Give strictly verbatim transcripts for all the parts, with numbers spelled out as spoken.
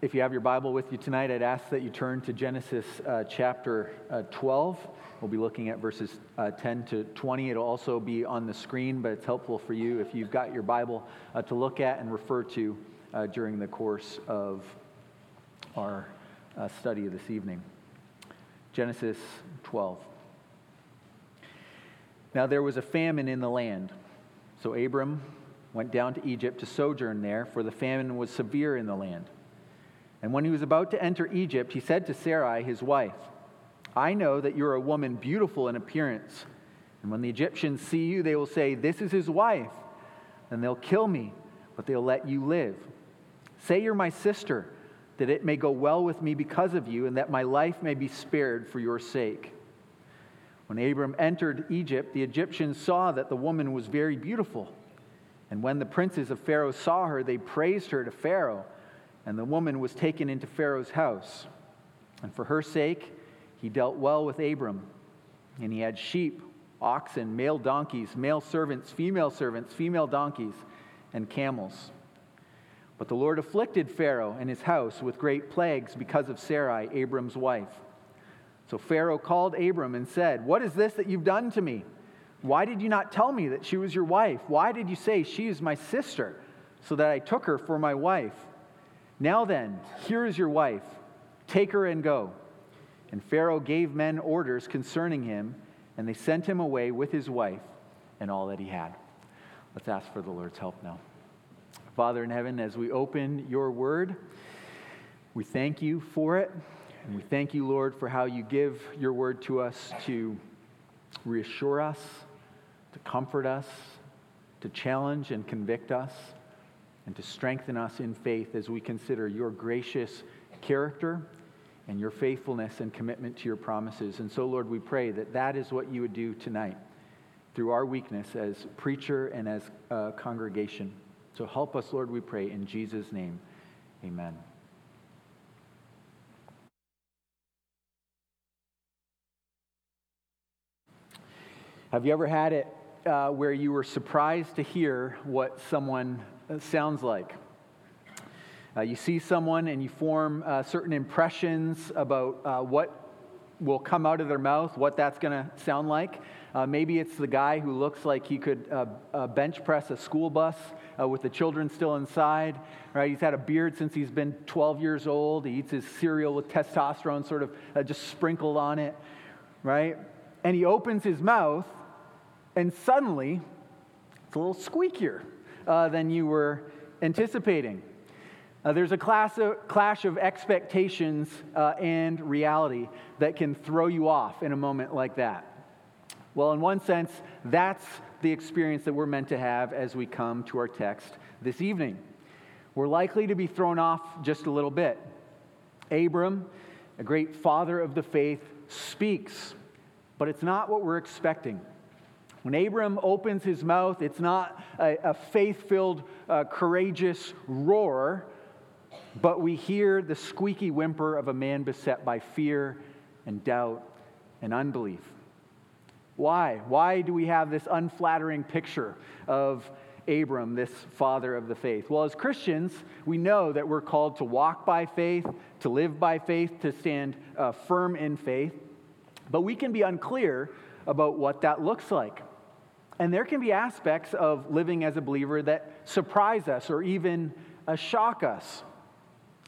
If you have your Bible with you tonight, I'd ask that you turn to Genesis uh, chapter uh, twelve. We'll be looking at verses uh, ten to twenty. It'll also be on the screen, but it's helpful for you if you've got your Bible uh, to look at and refer to uh, during the course of our uh, study this evening. Genesis twelve. Now there was a famine in the land, so Abram went down to Egypt to sojourn there, for the famine was severe in the land. And when he was about to enter Egypt, he said to Sarai, his wife, "I know that you're a woman beautiful in appearance. And when the Egyptians see you, they will say, 'This is his wife.' And they'll kill me, but they'll let you live. Say you're my sister, that it may go well with me because of you, and that my life may be spared for your sake." When Abram entered Egypt, the Egyptians saw that the woman was very beautiful. And when the princes of Pharaoh saw her, they praised her to Pharaoh. And the woman was taken into Pharaoh's house. And for her sake, he dealt well with Abram. And he had sheep, oxen, male donkeys, male servants, female servants, female donkeys, and camels. But the Lord afflicted Pharaoh and his house with great plagues because of Sarai, Abram's wife. So Pharaoh called Abram and said, "What is this that you've done to me? Why did you not tell me that she was your wife? Why did you say, 'She is my sister,' so that I took her for my wife? Now then, here is your wife. Take her and go." And Pharaoh gave men orders concerning him, and they sent him away with his wife and all that he had. Let's ask for the Lord's help now. Father in heaven, as we open your word, we thank you for it. And we thank you, Lord, for how you give your word to us to reassure us, to comfort us, to challenge and convict us, and to strengthen us in faith as we consider your gracious character and your faithfulness and commitment to your promises. And so, Lord, we pray that that is what you would do tonight through our weakness as preacher and as a congregation. So help us, Lord, we pray in Jesus' name. Amen. Have you ever had it uh, where you were surprised to hear what someone sounds like? Uh, you see someone and you form uh, certain impressions about uh, what will come out of their mouth, what that's going to sound like. Uh, maybe it's the guy who looks like he could uh, uh, bench press a school bus uh, with the children still inside. Right? He's had a beard since he's been twelve years old. He eats his cereal with testosterone sort of uh, just sprinkled on it. Right? And he opens his mouth and suddenly it's a little squeakier Uh, than you were anticipating. Uh, there's a class of, clash of expectations uh, and reality that can throw you off in a moment like that. Well, in one sense, that's the experience that we're meant to have as we come to our text this evening. We're likely to be thrown off just a little bit. Abram, a great father of the faith, speaks, but it's not what we're expecting. When Abram opens his mouth, it's not a, a faith-filled, uh, courageous roar, but we hear the squeaky whimper of a man beset by fear and doubt and unbelief. Why? Why do we have this unflattering picture of Abram, this father of the faith? Well, as Christians, we know that we're called to walk by faith, to live by faith, to stand uh, firm in faith, but we can be unclear about what that looks like. And there can be aspects of living as a believer that surprise us or even uh, shock us.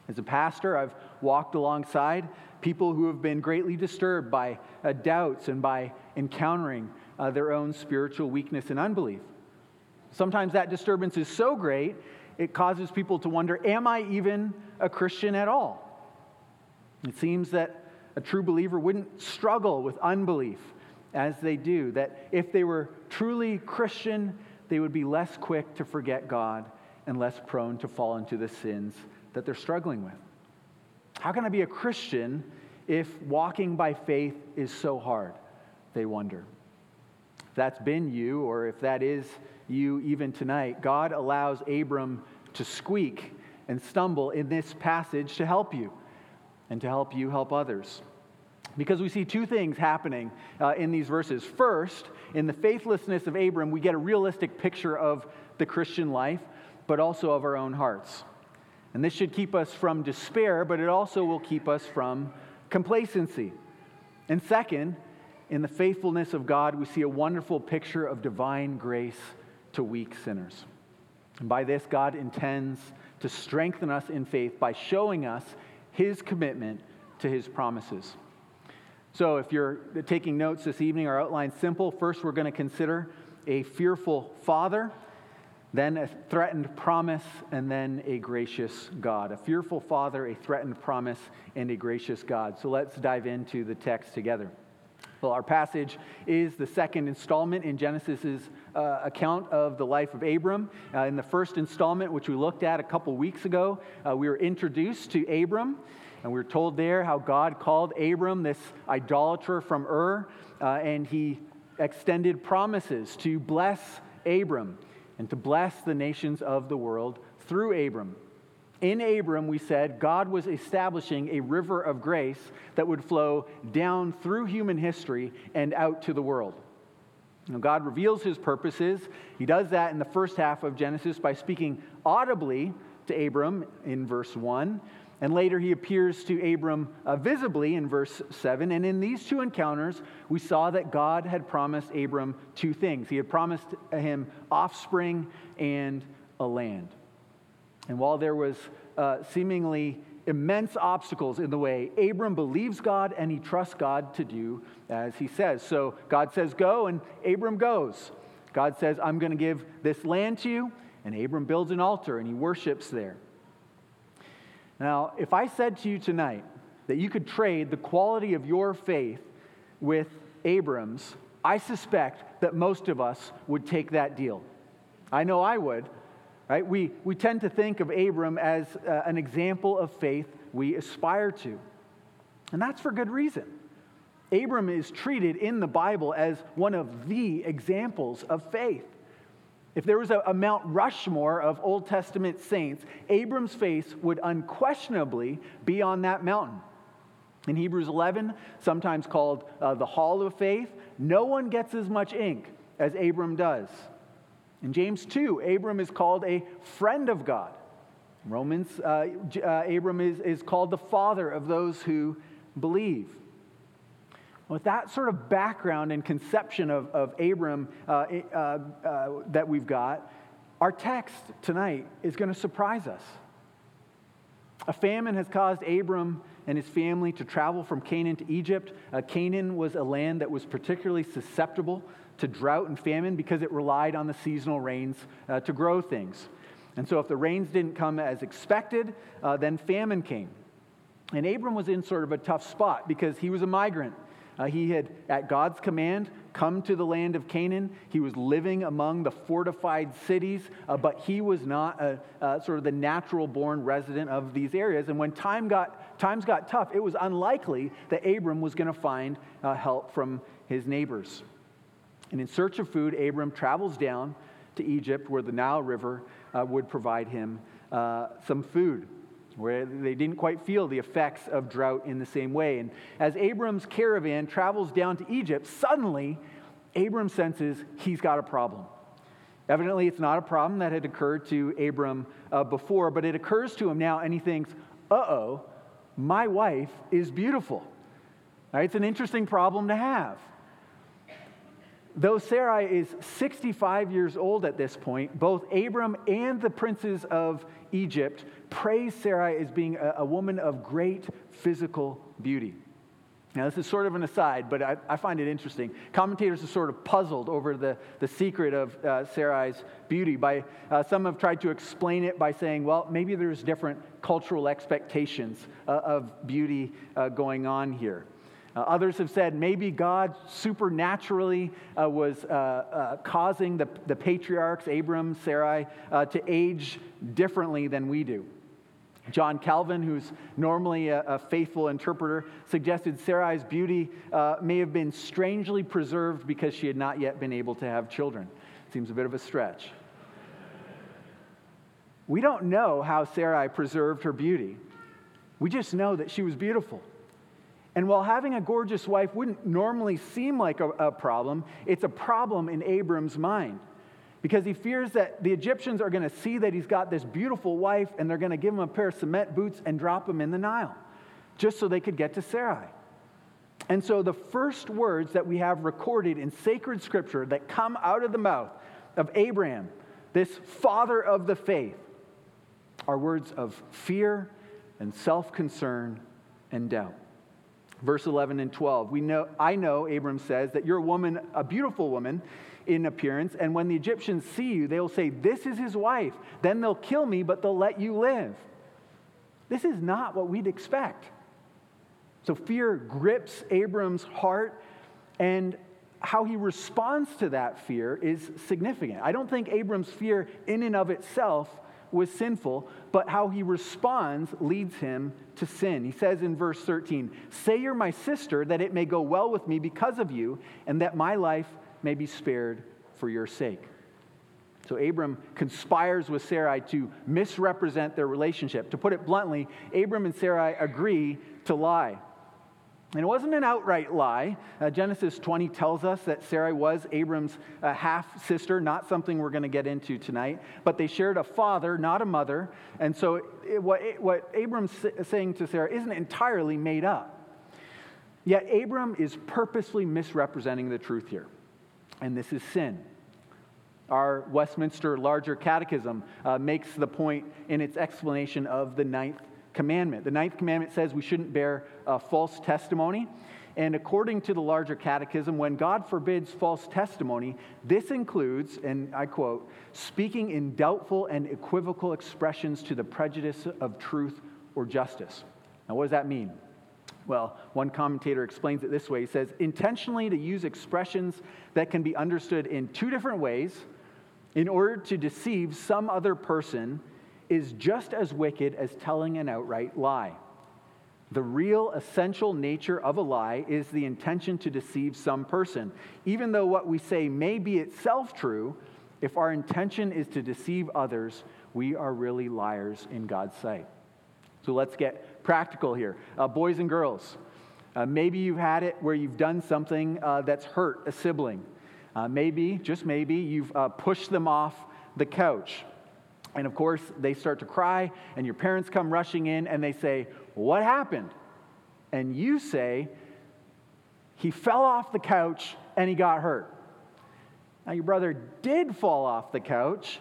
As a pastor, I've walked alongside people who have been greatly disturbed by uh, doubts and by encountering uh, their own spiritual weakness and unbelief. Sometimes that disturbance is so great, it causes people to wonder, am I even a Christian at all? It seems that a true believer wouldn't struggle with unbelief as they do, that if they were truly Christian, they would be less quick to forget God and less prone to fall into the sins that they're struggling with. How can I be a Christian if walking by faith is so hard? They wonder. If that's been you, or if that is you even tonight, God allows Abram to squeak and stumble in this passage to help you and to help you help others. Because we see two things happening uh, in these verses. First, in the faithlessness of Abram, we get a realistic picture of the Christian life, but also of our own hearts. And this should keep us from despair, but it also will keep us from complacency. And second, in the faithfulness of God, we see a wonderful picture of divine grace to weak sinners. And by this, God intends to strengthen us in faith by showing us his commitment to his promises. So if you're taking notes this evening, our outline's simple. First, we're going to consider a fearful father, then a threatened promise, and then a gracious God. A fearful father, a threatened promise, and a gracious God. So let's dive into the text together. Well, our passage is the second installment in Genesis's uh, account of the life of Abram. Uh, in the first installment, which we looked at a couple weeks ago, uh, we were introduced to Abram. And we were told there how God called Abram, this idolater from Ur, uh, and he extended promises to bless Abram and to bless the nations of the world through Abram. In Abram, we said, God was establishing a river of grace that would flow down through human history and out to the world. Now, God reveals his purposes. He does that in the first half of Genesis by speaking audibly to Abram in verse one. And later he appears to Abram uh, visibly in verse seven. And in these two encounters, we saw that God had promised Abram two things. He had promised him offspring and a land. And while there was uh, seemingly immense obstacles in the way, Abram believes God and he trusts God to do as he says. So God says, go, and Abram goes. God says, I'm going to give this land to you. And Abram builds an altar and he worships there. Now, if I said to you tonight that you could trade the quality of your faith with Abram's, I suspect that most of us would take that deal. I know I would, right? We we tend to think of Abram as uh, an example of faith we aspire to. And that's for good reason. Abram is treated in the Bible as one of the examples of faith. If there was a, a Mount Rushmore of Old Testament saints, Abram's face would unquestionably be on that mountain. In Hebrews eleven, sometimes called uh, the Hall of Faith, no one gets as much ink as Abram does. In James two, Abram is called a friend of God. In Romans, uh, uh, Abram is, is called the father of those who believe. With that sort of background and conception of, of Abram uh, uh, uh, that we've got, our text tonight is going to surprise us. A famine has caused Abram and his family to travel from Canaan to Egypt. Uh, Canaan was a land that was particularly susceptible to drought and famine because it relied on the seasonal rains uh, to grow things. And so if the rains didn't come as expected, uh, then famine came. And Abram was in sort of a tough spot because he was a migrant. Uh, he had, at God's command, come to the land of Canaan. He was living among the fortified cities, uh, but he was not a, uh, sort of the natural-born resident of these areas. And when time got times got tough, it was unlikely that Abram was going to find uh, help from his neighbors. And in search of food, Abram travels down to Egypt, where the Nile River uh, would provide him uh, some food, where they didn't quite feel the effects of drought in the same way. And as Abram's caravan travels down to Egypt, suddenly Abram senses he's got a problem. Evidently, it's not a problem that had occurred to Abram uh, before, but it occurs to him now, and he thinks, uh-oh, my wife is beautiful. All right, it's an interesting problem to have. Though Sarai is sixty-five years old at this point, both Abram and the princes of Egypt praise Sarai as being a, a woman of great physical beauty. Now, this is sort of an aside, but I, I find it interesting. Commentators are sort of puzzled over the, the secret of uh, Sarai's beauty. By uh, some have tried to explain it by saying, well, maybe there's different cultural expectations uh, of beauty uh, going on here. Uh, others have said maybe God supernaturally uh, was uh, uh, causing the, the patriarchs, Abram, Sarai, uh, to age differently than we do. John Calvin, who's normally a, a faithful interpreter, suggested Sarai's beauty uh, may have been strangely preserved because she had not yet been able to have children. Seems a bit of a stretch. We don't know how Sarai preserved her beauty. We just know that she was beautiful. And while having a gorgeous wife wouldn't normally seem like a, a problem, it's a problem in Abram's mind. because he fears that the Egyptians are going to see that he's got this beautiful wife and they're going to give him a pair of cement boots and drop him in the Nile just so they could get to Sarai. And so the first words that we have recorded in sacred scripture that come out of the mouth of Abram, this father of the faith, are words of fear and self-concern and doubt. Verse eleven and twelve, we know, I know, Abram says, that you're a woman, a beautiful woman in appearance, and when the Egyptians see you, they will say, this is his wife. Then they'll kill me, but they'll let you live. This is not what we'd expect. So fear grips Abram's heart, and how he responds to that fear is significant. I don't think Abram's fear in and of itself was sinful, but how he responds leads him to sin. He says in verse thirteen, say you're my sister, that it may go well with me because of you, and that my life may be spared for your sake. So Abram conspires with Sarai to misrepresent their relationship. To put it bluntly, Abram and Sarai agree to lie. And it wasn't an outright lie. Uh, Genesis twenty tells us that Sarai was Abram's uh, half-sister, not something we're going to get into tonight. But they shared a father, not a mother. And so it, it, what, it, what Abram's saying to Sarai isn't entirely made up. Yet Abram is purposely misrepresenting the truth here. And this is sin. Our Westminster Larger Catechism uh, makes the point in its explanation of the ninth commandment. The ninth commandment says we shouldn't bear uh, false testimony. And according to the Larger Catechism, when God forbids false testimony, this includes, and I quote, speaking in doubtful and equivocal expressions to the prejudice of truth or justice. Now, what does that mean? Well, one commentator explains it this way. He says, intentionally to use expressions that can be understood in two different ways in order to deceive some other person is just as wicked as telling an outright lie. The real essential nature of a lie is the intention to deceive some person, even though what we say may be itself true. If our intention is to deceive others, we are really liars in God's sight. So let's get practical here. Uh, boys and girls, uh, maybe you've had it where you've done something uh, that's hurt a sibling. Uh, maybe, just maybe, you've uh, pushed them off the couch. And of course, they start to cry, and your parents come rushing in, and they say, what happened? And you say, he fell off the couch, and he got hurt. Now, your brother did fall off the couch,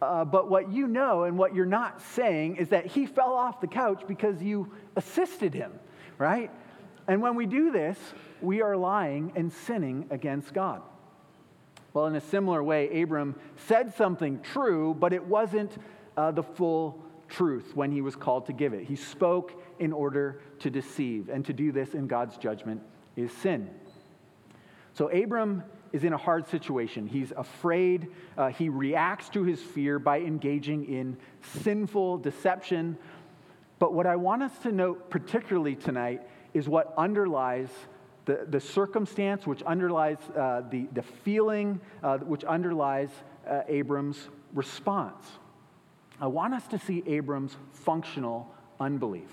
uh, but what you know and what you're not saying is that he fell off the couch because you assisted him, right? And when we do this, we are lying and sinning against God. Well, in a similar way, Abram said something true, but it wasn't uh, the full truth when he was called to give it. He spoke in order to deceive, and to do this in God's judgment is sin. So Abram is in a hard situation. He's afraid. Uh, he reacts to his fear by engaging in sinful deception. But what I want us to note particularly tonight is what underlies The, the circumstance which underlies uh, the, the feeling uh, which underlies uh, Abram's response. I want us to see Abram's functional unbelief.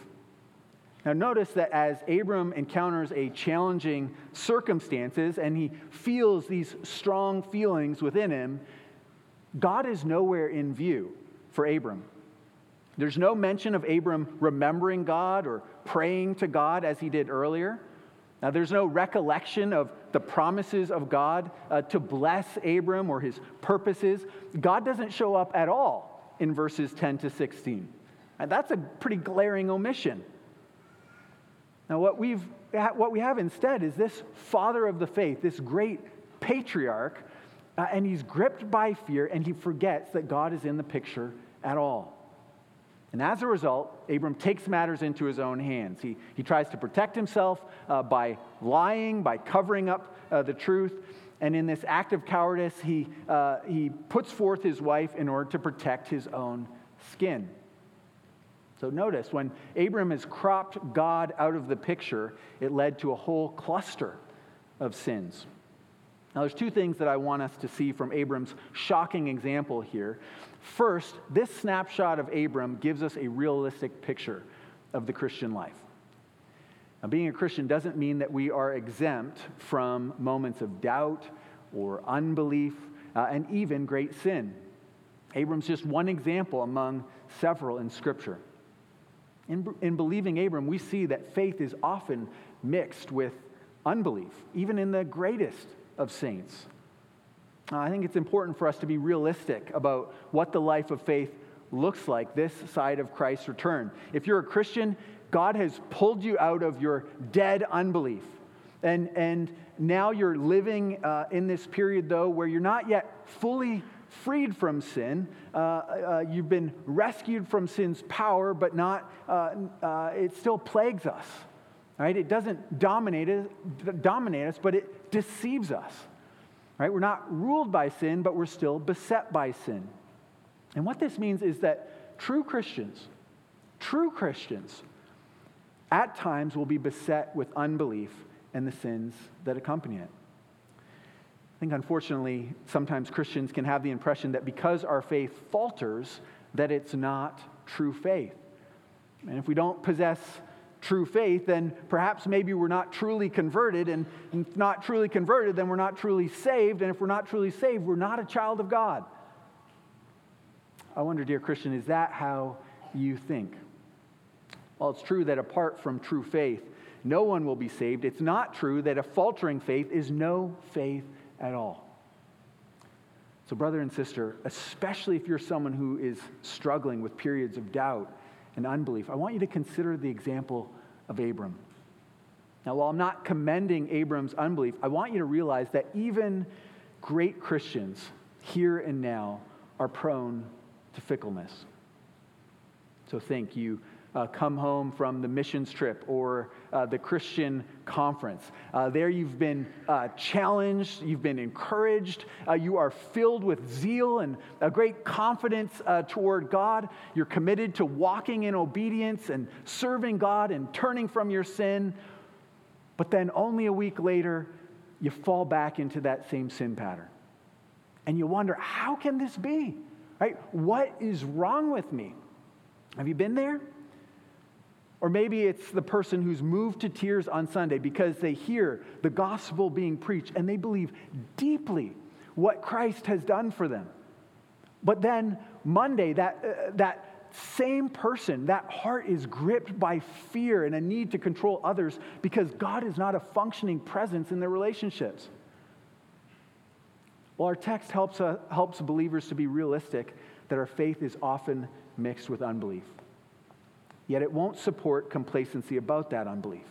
Now notice that as Abram encounters a challenging circumstances and he feels these strong feelings within him, God is nowhere in view for Abram. There's no mention of Abram remembering God or praying to God as he did earlier. Now, there's no recollection of the promises of God uh, to bless Abram or his purposes. God doesn't show up at all in verses ten to sixteen. And that's a pretty glaring omission. Now, what we've what we have instead is this father of the faith, this great patriarch, uh, and he's gripped by fear, and he forgets that God is in the picture at all. And as a result, Abram takes matters into his own hands. He, he tries to protect himself uh, by lying, by covering up uh, the truth. And in this act of cowardice, he, uh, he puts forth his wife in order to protect his own skin. So notice, when Abram has cropped God out of the picture, it led to a whole cluster of sins. Now, there's two things that I want us to see from Abram's shocking example here. First, this snapshot of Abram gives us a realistic picture of the Christian life. Now, being a Christian doesn't mean that we are exempt from moments of doubt or unbelief uh, and even great sin. Abram's just one example among several in Scripture. In, in believing Abram, we see that faith is often mixed with unbelief, even in the greatest of saints. Uh, I think it's important for us to be realistic about what the life of faith looks like this side of Christ's return. If you're a Christian, God has pulled you out of your dead unbelief. And, and now you're living uh, in this period, though, where you're not yet fully freed from sin. Uh, uh, you've been rescued from sin's power, but not. Uh, uh, it still plagues us, right? It doesn't dominate us, dominate us, but it deceives us, right? We're not ruled by sin, but we're still beset by sin. And what this means is that true Christians, true Christians, at times will be beset with unbelief and the sins that accompany it. I think, unfortunately, sometimes Christians can have the impression that because our faith falters, that it's not true faith. And if we don't possess true faith, then perhaps maybe we're not truly converted, and if not truly converted, then we're not truly saved, and if we're not truly saved, we're not a child of God. I wonder, dear Christian, is that how you think? Well, it's true that apart from true faith, no one will be saved. It's not true that a faltering faith is no faith at all. So, brother and sister, especially if you're someone who is struggling with periods of doubt and unbelief, I want you to consider the example of Abram. Now, while I'm not commending Abram's unbelief, I want you to realize that even great Christians here and now are prone to fickleness. So think you Uh, come home from the missions trip or uh, the Christian conference. Uh, there you've been uh, challenged, you've been encouraged, uh, you are filled with zeal and a great confidence uh, toward God. You're committed to walking in obedience and serving God and turning from your sin. But then only a week later, you fall back into that same sin pattern. And you wonder, how can this be? Right? What is wrong with me? Have you been there? Or maybe it's the person who's moved to tears on Sunday because they hear the gospel being preached and they believe deeply what Christ has done for them. But then Monday, that uh, that same person, that heart is gripped by fear and a need to control others because God is not a functioning presence in their relationships. Well, our text helps uh, helps believers to be realistic that our faith is often mixed with unbelief. Yet it won't support complacency about that unbelief.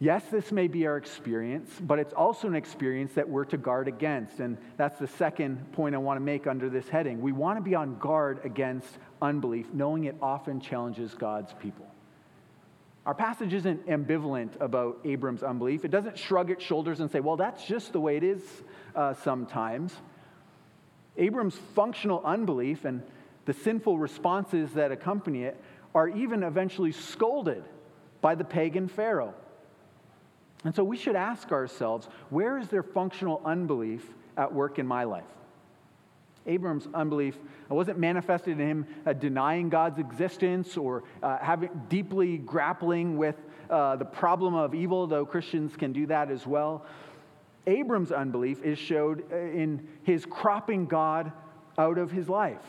Yes, this may be our experience, but it's also an experience that we're to guard against. And that's the second point I want to make under this heading. We want to be on guard against unbelief, knowing it often challenges God's people. Our passage isn't ambivalent about Abram's unbelief. It doesn't shrug its shoulders and say, well, that's just the way it is uh, sometimes. Abram's functional unbelief and the sinful responses that accompany it are even eventually scolded by the pagan Pharaoh. And so we should ask ourselves, where is their functional unbelief at work in my life? Abram's unbelief wasn't manifested in him uh, denying God's existence or uh, having deeply grappling with uh, the problem of evil, though Christians can do that as well. Abram's unbelief is showed in his cropping God out of his life.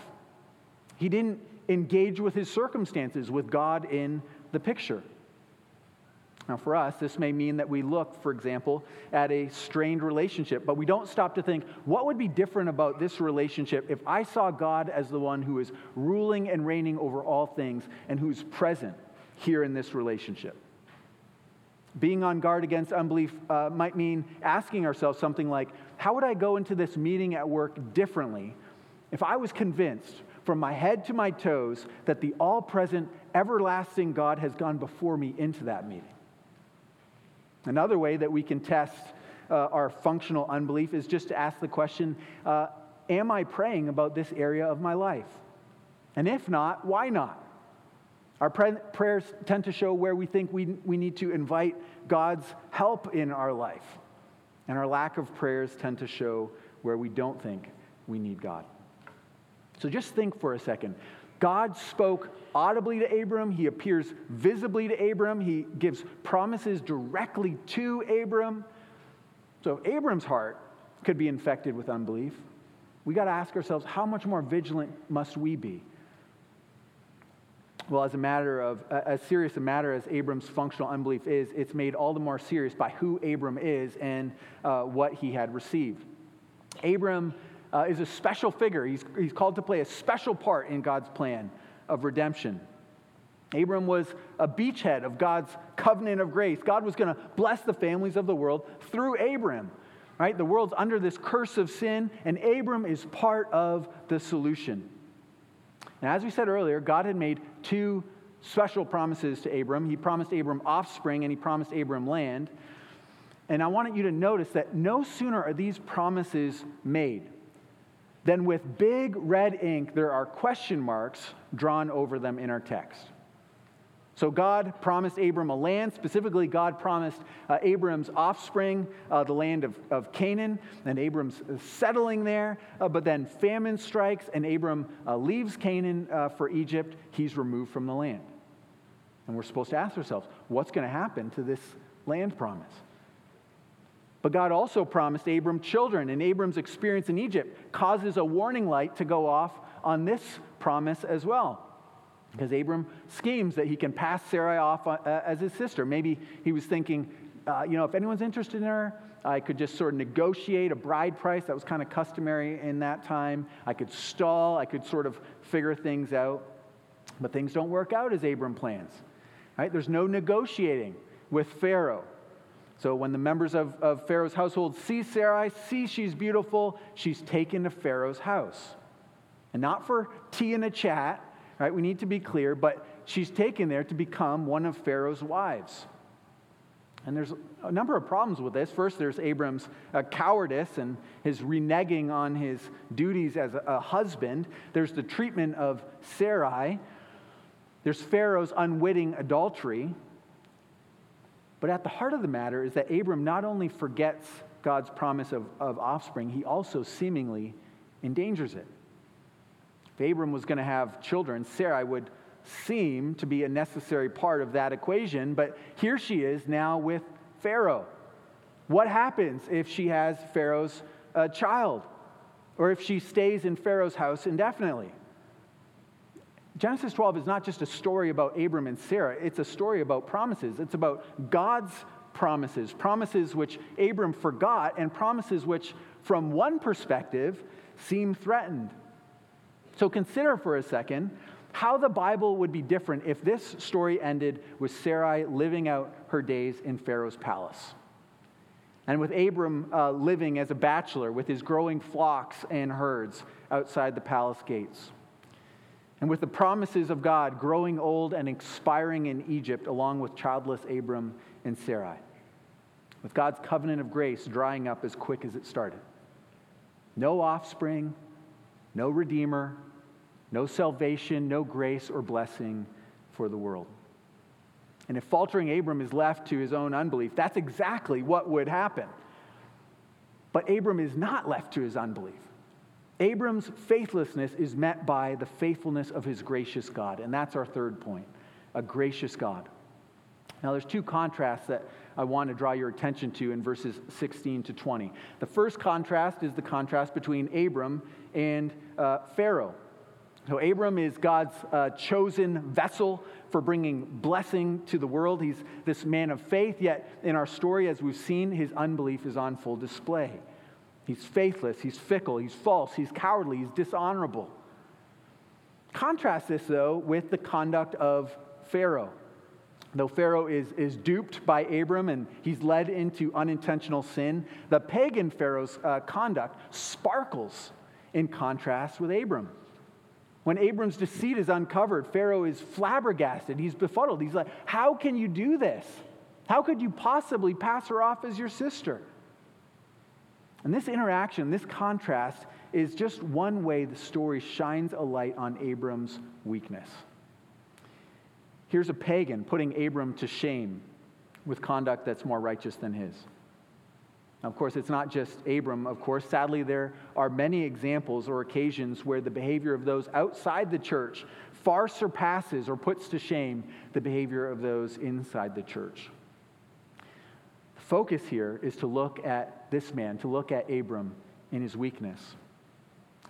He didn't engage with his circumstances with God in the picture. Now, for us, this may mean that we look, for example, at a strained relationship, but we don't stop to think, what would be different about this relationship if I saw God as the one who is ruling and reigning over all things and who's present here in this relationship? Being on guard against unbelief uh, might mean asking ourselves something like, how would I go into this meeting at work differently if I was convinced from my head to my toes that the all-present, everlasting God has gone before me into that meeting? Another way that we can test uh, our functional unbelief is just to ask the question, uh, am I praying about this area of my life? And if not, why not? Our pray- prayers tend to show where we think we, we need to invite God's help in our life. And our lack of prayers tend to show where we don't think we need God. So just think for a second. God spoke audibly to Abram. He appears visibly to Abram. He gives promises directly to Abram. So Abram's heart could be infected with unbelief. We got to ask ourselves, how much more vigilant must we be? Well, as a matter of, as serious a matter as Abram's functional unbelief is, it's made all the more serious by who Abram is and uh, what he had received. Abram uh, is a special figure. He's, he's called to play a special part in God's plan of redemption. Abram was a beachhead of God's covenant of grace. God was going to bless the families of the world through Abram, right? The world's under this curse of sin, and Abram is part of the solution. Now, as we said earlier, God had made two special promises to Abram. He promised Abram offspring, and he promised Abram land. And I want you to notice that no sooner are these promises made than with big red ink, there are question marks drawn over them in our text. So God promised Abram a land. Specifically, God promised uh, Abram's offspring, uh, the land of, of Canaan, and Abram's settling there. Uh, but then famine strikes, and Abram uh, leaves Canaan uh, for Egypt. He's removed from the land. And we're supposed to ask ourselves, what's going to happen to this land promise? But God also promised Abram children, and Abram's experience in Egypt causes a warning light to go off on this promise as well. Because Abram schemes that he can pass Sarai off as his sister. Maybe he was thinking, uh, you know, if anyone's interested in her, I could just sort of negotiate a bride price. That was kind of customary in that time. I could stall. I could sort of figure things out. But things don't work out as Abram plans. Right? There's no negotiating with Pharaoh. So when the members of, of Pharaoh's household see Sarai, see she's beautiful, she's taken to Pharaoh's house. And not for tea and a chat. Right, we need to be clear, but she's taken there to become one of Pharaoh's wives. And there's a number of problems with this. First, there's Abram's uh, cowardice and his reneging on his duties as a, a husband. There's the treatment of Sarai. There's Pharaoh's unwitting adultery. But at the heart of the matter is that Abram not only forgets God's promise of, of offspring, he also seemingly endangers it. If Abram was going to have children, Sarai would seem to be a necessary part of that equation, but here she is now with Pharaoh. What happens if she has Pharaoh's uh, child, or if she stays in Pharaoh's house indefinitely? Genesis twelve is not just a story about Abram and Sarah. It's a story about promises. It's about God's promises, promises which Abram forgot, and promises which, from one perspective, seem threatened. So consider for a second how the Bible would be different if this story ended with Sarai living out her days in Pharaoh's palace, and with Abram uh, living as a bachelor with his growing flocks and herds outside the palace gates, and with the promises of God growing old and expiring in Egypt along with childless Abram and Sarai, with God's covenant of grace drying up as quick as it started. No offspring, no redeemer, no salvation, no grace or blessing for the world. And if faltering Abram is left to his own unbelief, that's exactly what would happen. But Abram is not left to his unbelief. Abram's faithlessness is met by the faithfulness of his gracious God. And that's our third point, a gracious God. Now, there's two contrasts that I want to draw your attention to in verses sixteen to twenty. The first contrast is the contrast between Abram and uh, Pharaoh. So Abram is God's uh, chosen vessel for bringing blessing to the world. He's this man of faith, yet in our story, as we've seen, his unbelief is on full display. He's faithless, he's fickle, he's false, he's cowardly, he's dishonorable. Contrast this, though, with the conduct of Pharaoh. Though Pharaoh is, is duped by Abram and he's led into unintentional sin, the pagan Pharaoh's uh, conduct sparkles in contrast with Abram. When Abram's deceit is uncovered, Pharaoh is flabbergasted. He's befuddled. He's like, how can you do this? How could you possibly pass her off as your sister? And this interaction, this contrast, is just one way the story shines a light on Abram's weakness. Here's a pagan putting Abram to shame with conduct that's more righteous than his. Now, of course, it's not just Abram, of course. Sadly, there are many examples or occasions where the behavior of those outside the church far surpasses or puts to shame the behavior of those inside the church. The focus here is to look at this man, to look at Abram in his weakness.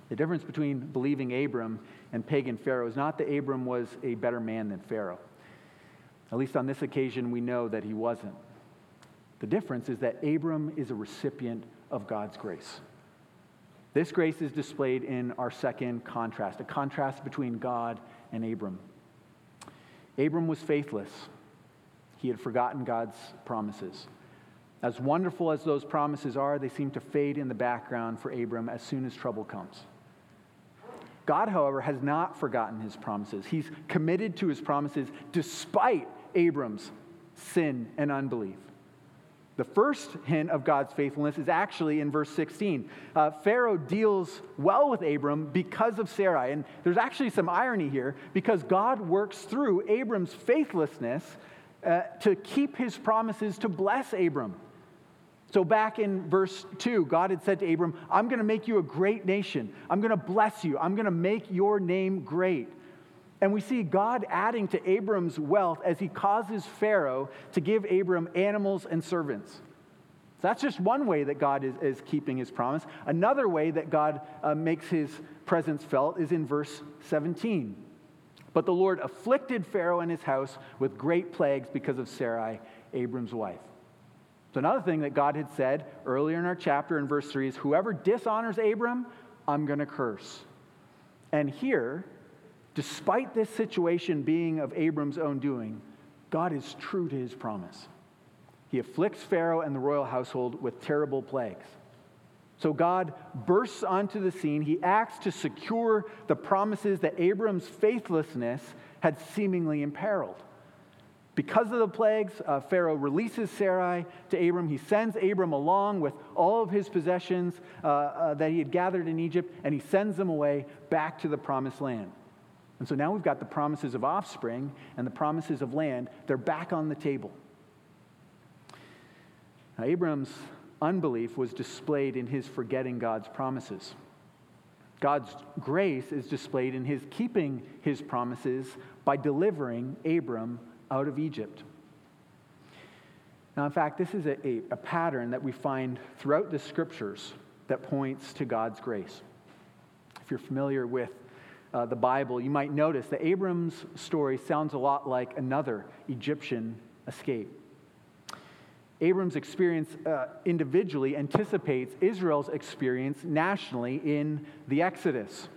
The difference between believing Abram and pagan Pharaoh is not that Abram was a better man than Pharaoh. At least on this occasion, we know that he wasn't. The difference is that Abram is a recipient of God's grace. This grace is displayed in our second contrast, a contrast between God and Abram. Abram was faithless. He had forgotten God's promises. As wonderful as those promises are, they seem to fade in the background for Abram as soon as trouble comes. God, however, has not forgotten his promises. He's committed to his promises despite Abram's sin and unbelief. The first hint of God's faithfulness is actually in verse sixteen. Uh, Pharaoh deals well with Abram because of Sarai. And there's actually some irony here because God works through Abram's faithlessness uh, to keep his promises to bless Abram. So back in verse two, God had said to Abram, I'm going to make you a great nation. I'm going to bless you. I'm going to make your name great. And we see God adding to Abram's wealth as he causes Pharaoh to give Abram animals and servants. So that's just one way that God is, is keeping his promise. Another way that God uh, makes his presence felt is in verse seventeen. But the Lord afflicted Pharaoh and his house with great plagues because of Sarai, Abram's wife. So another thing that God had said earlier in our chapter in verse three is, whoever dishonors Abram, I'm going to curse. And here, despite this situation being of Abram's own doing, God is true to his promise. He afflicts Pharaoh and the royal household with terrible plagues. So God bursts onto the scene. He acts to secure the promises that Abram's faithlessness had seemingly imperiled. Because of the plagues, uh, Pharaoh releases Sarai to Abram. He sends Abram along with all of his possessions uh, uh, that he had gathered in Egypt, and he sends them away back to the promised land. And so now we've got the promises of offspring and the promises of land. They're back on the table. Now, Abram's unbelief was displayed in his forgetting God's promises. God's grace is displayed in his keeping his promises by delivering Abram out of Egypt. Now, in fact, this is a, a, a pattern that we find throughout the scriptures that points to God's grace. If you're familiar with uh, the Bible, you might notice that Abram's story sounds a lot like another Egyptian escape. Abram's experience uh, individually anticipates Israel's experience nationally in the Exodus.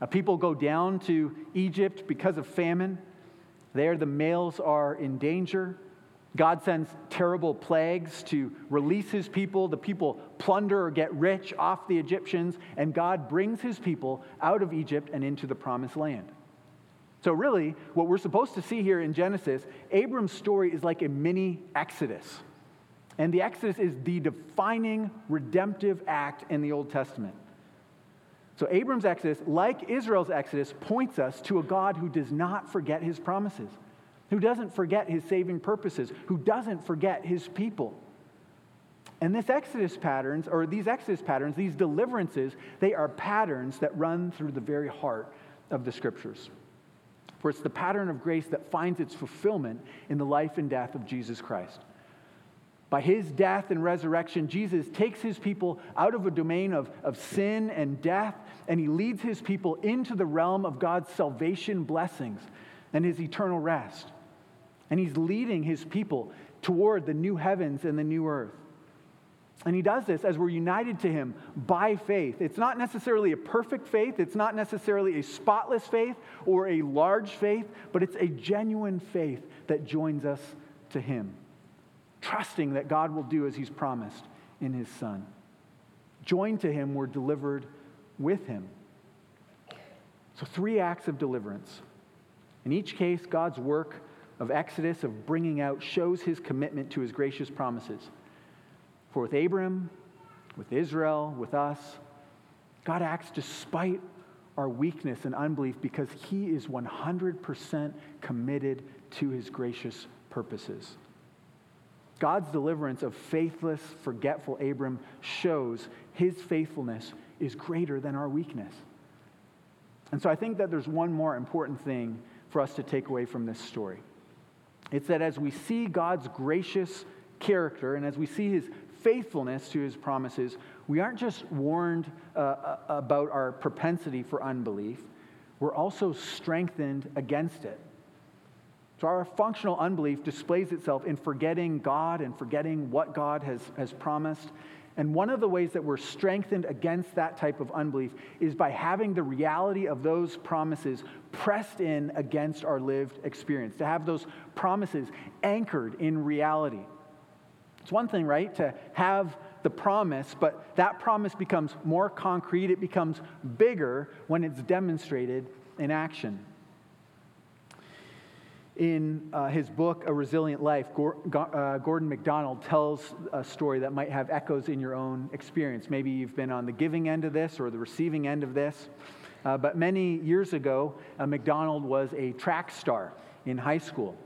Uh, people go down to Egypt because of famine. There, the males are in danger. God sends terrible plagues to release his people. The people plunder or get rich off the Egyptians, and God brings his people out of Egypt and into the promised land. So really, what we're supposed to see here in Genesis, Abram's story is like a mini Exodus. And the Exodus is the defining redemptive act in the Old Testament. So Abram's exodus, like Israel's exodus, points us to a God who does not forget his promises, who doesn't forget his saving purposes, who doesn't forget his people. And this exodus patterns, or these exodus patterns, these deliverances, they are patterns that run through the very heart of the scriptures. For it's the pattern of grace that finds its fulfillment in the life and death of Jesus Christ. By his death and resurrection, Jesus takes his people out of a domain of, of sin and death, and he leads his people into the realm of God's salvation blessings and his eternal rest. And he's leading his people toward the new heavens and the new earth. And he does this as we're united to him by faith. It's not necessarily a perfect faith. It's not necessarily a spotless faith or a large faith, but it's a genuine faith that joins us to him, trusting that God will do as he's promised in his Son. Joined to him, we're delivered with him. So three acts of deliverance. In each case, God's work of exodus, of bringing out, shows his commitment to his gracious promises. For with Abram, with Israel, with us, God acts despite our weakness and unbelief because he is one hundred percent committed to his gracious purposes. God's deliverance of faithless, forgetful Abram shows his faithfulness is greater than our weakness. And so I think that there's one more important thing for us to take away from this story. It's that as we see God's gracious character and as we see his faithfulness to his promises, we aren't just warned uh, about our propensity for unbelief, we're also strengthened against it. So our functional unbelief displays itself in forgetting God and forgetting what God has, has promised. And one of the ways that we're strengthened against that type of unbelief is by having the reality of those promises pressed in against our lived experience, to have those promises anchored in reality. It's one thing, right, to have the promise, but that promise becomes more concrete, it becomes bigger when it's demonstrated in action. In uh, his book, A Resilient Life, Gordon McDonald tells a story that might have echoes in your own experience. Maybe you've been on the giving end of this or the receiving end of this. Uh, but many years ago, uh, McDonald was a track star in high school.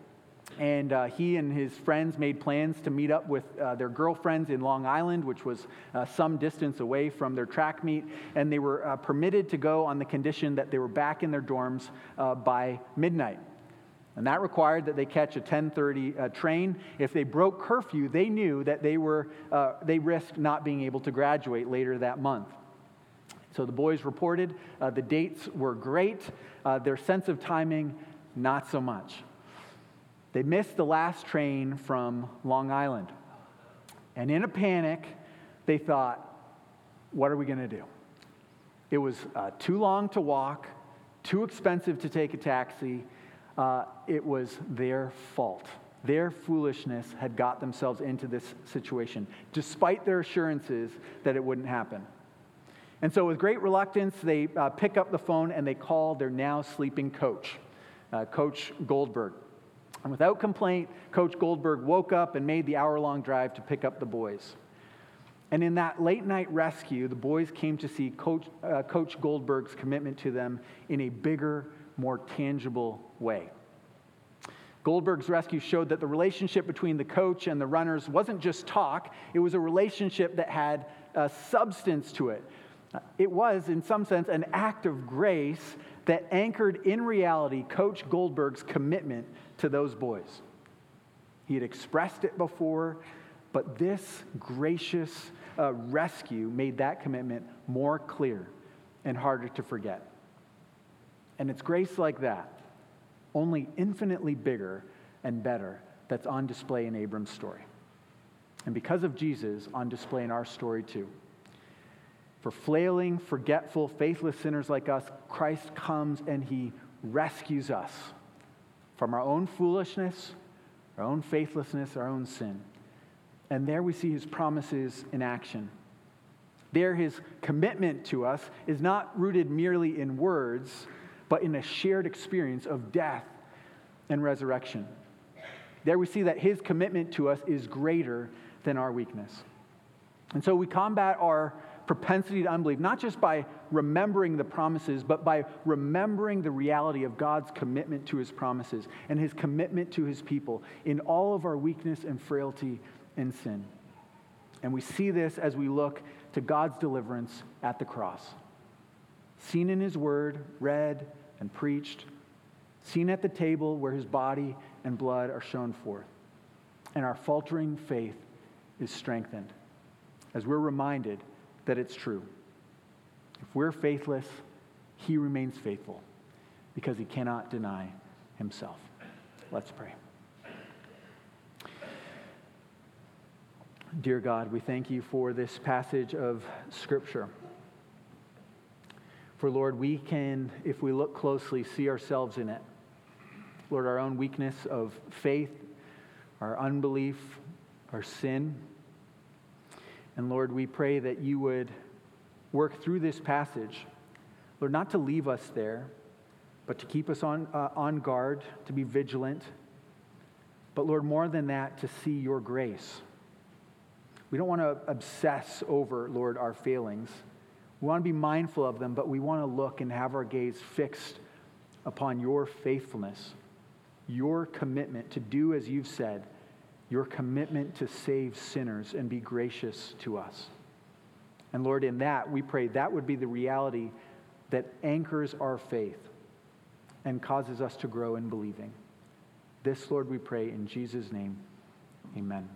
And uh, he and his friends made plans to meet up with uh, their girlfriends in Long Island, which was uh, some distance away from their track meet. And they were uh, permitted to go on the condition that they were back in their dorms uh, by midnight. And that required that they catch a ten thirty uh, train. If they broke curfew, they knew that they were uh, they risked not being able to graduate later that month. So the boys reported uh, the dates were great, uh, their sense of timing not so much. They missed the last train from Long Island. And in a panic, they thought, what are we going to do? It was uh, too long to walk, too expensive to take a taxi. Uh, it was their fault. Their foolishness had got themselves into this situation, despite their assurances that it wouldn't happen. And so with great reluctance, they uh, pick up the phone and they call their now sleeping coach, uh, Coach Goldberg. And without complaint, Coach Goldberg woke up and made the hour-long drive to pick up the boys. And in that late-night rescue, the boys came to see Coach, uh, Coach Goldberg's commitment to them in a bigger, more tangible way. Goldberg's rescue showed that the relationship between the coach and the runners wasn't just talk, it was a relationship that had a substance to it. It was, in some sense, an act of grace that anchored in reality Coach Goldberg's commitment to those boys. He had expressed it before, but this gracious uh, rescue made that commitment more clear and harder to forget. And it's grace like that, only infinitely bigger and better, that's on display in Abram's story. And because of Jesus, on display in our story too. For flailing, forgetful, faithless sinners like us, Christ comes and he rescues us from our own foolishness, our own faithlessness, our own sin. And there we see his promises in action. There his commitment to us is not rooted merely in words, but in a shared experience of death and resurrection. There we see that his commitment to us is greater than our weakness. And so we combat our propensity to unbelief, not just by remembering the promises, but by remembering the reality of God's commitment to his promises and his commitment to his people in all of our weakness and frailty and sin. And we see this as we look to God's deliverance at the cross. Seen in his word, read and preached, seen at the table where his body and blood are shown forth. And our faltering faith is strengthened as we're reminded that it's true. If we're faithless, he remains faithful because he cannot deny himself. Let's pray. Dear God, we thank you for this passage of Scripture. For, Lord, we can, if we look closely, see ourselves in it. Lord, our own weakness of faith, our unbelief, our sin. And Lord, we pray that you would work through this passage, Lord, not to leave us there, but to keep us on uh, on guard, to be vigilant. But Lord, more than that, to see your grace. We don't want to obsess over, Lord, our failings. We want to be mindful of them, but we want to look and have our gaze fixed upon your faithfulness, your commitment to do as you've said, your commitment to save sinners and be gracious to us. And Lord, in that, we pray that would be the reality that anchors our faith and causes us to grow in believing. This, Lord, we pray in Jesus' name. Amen.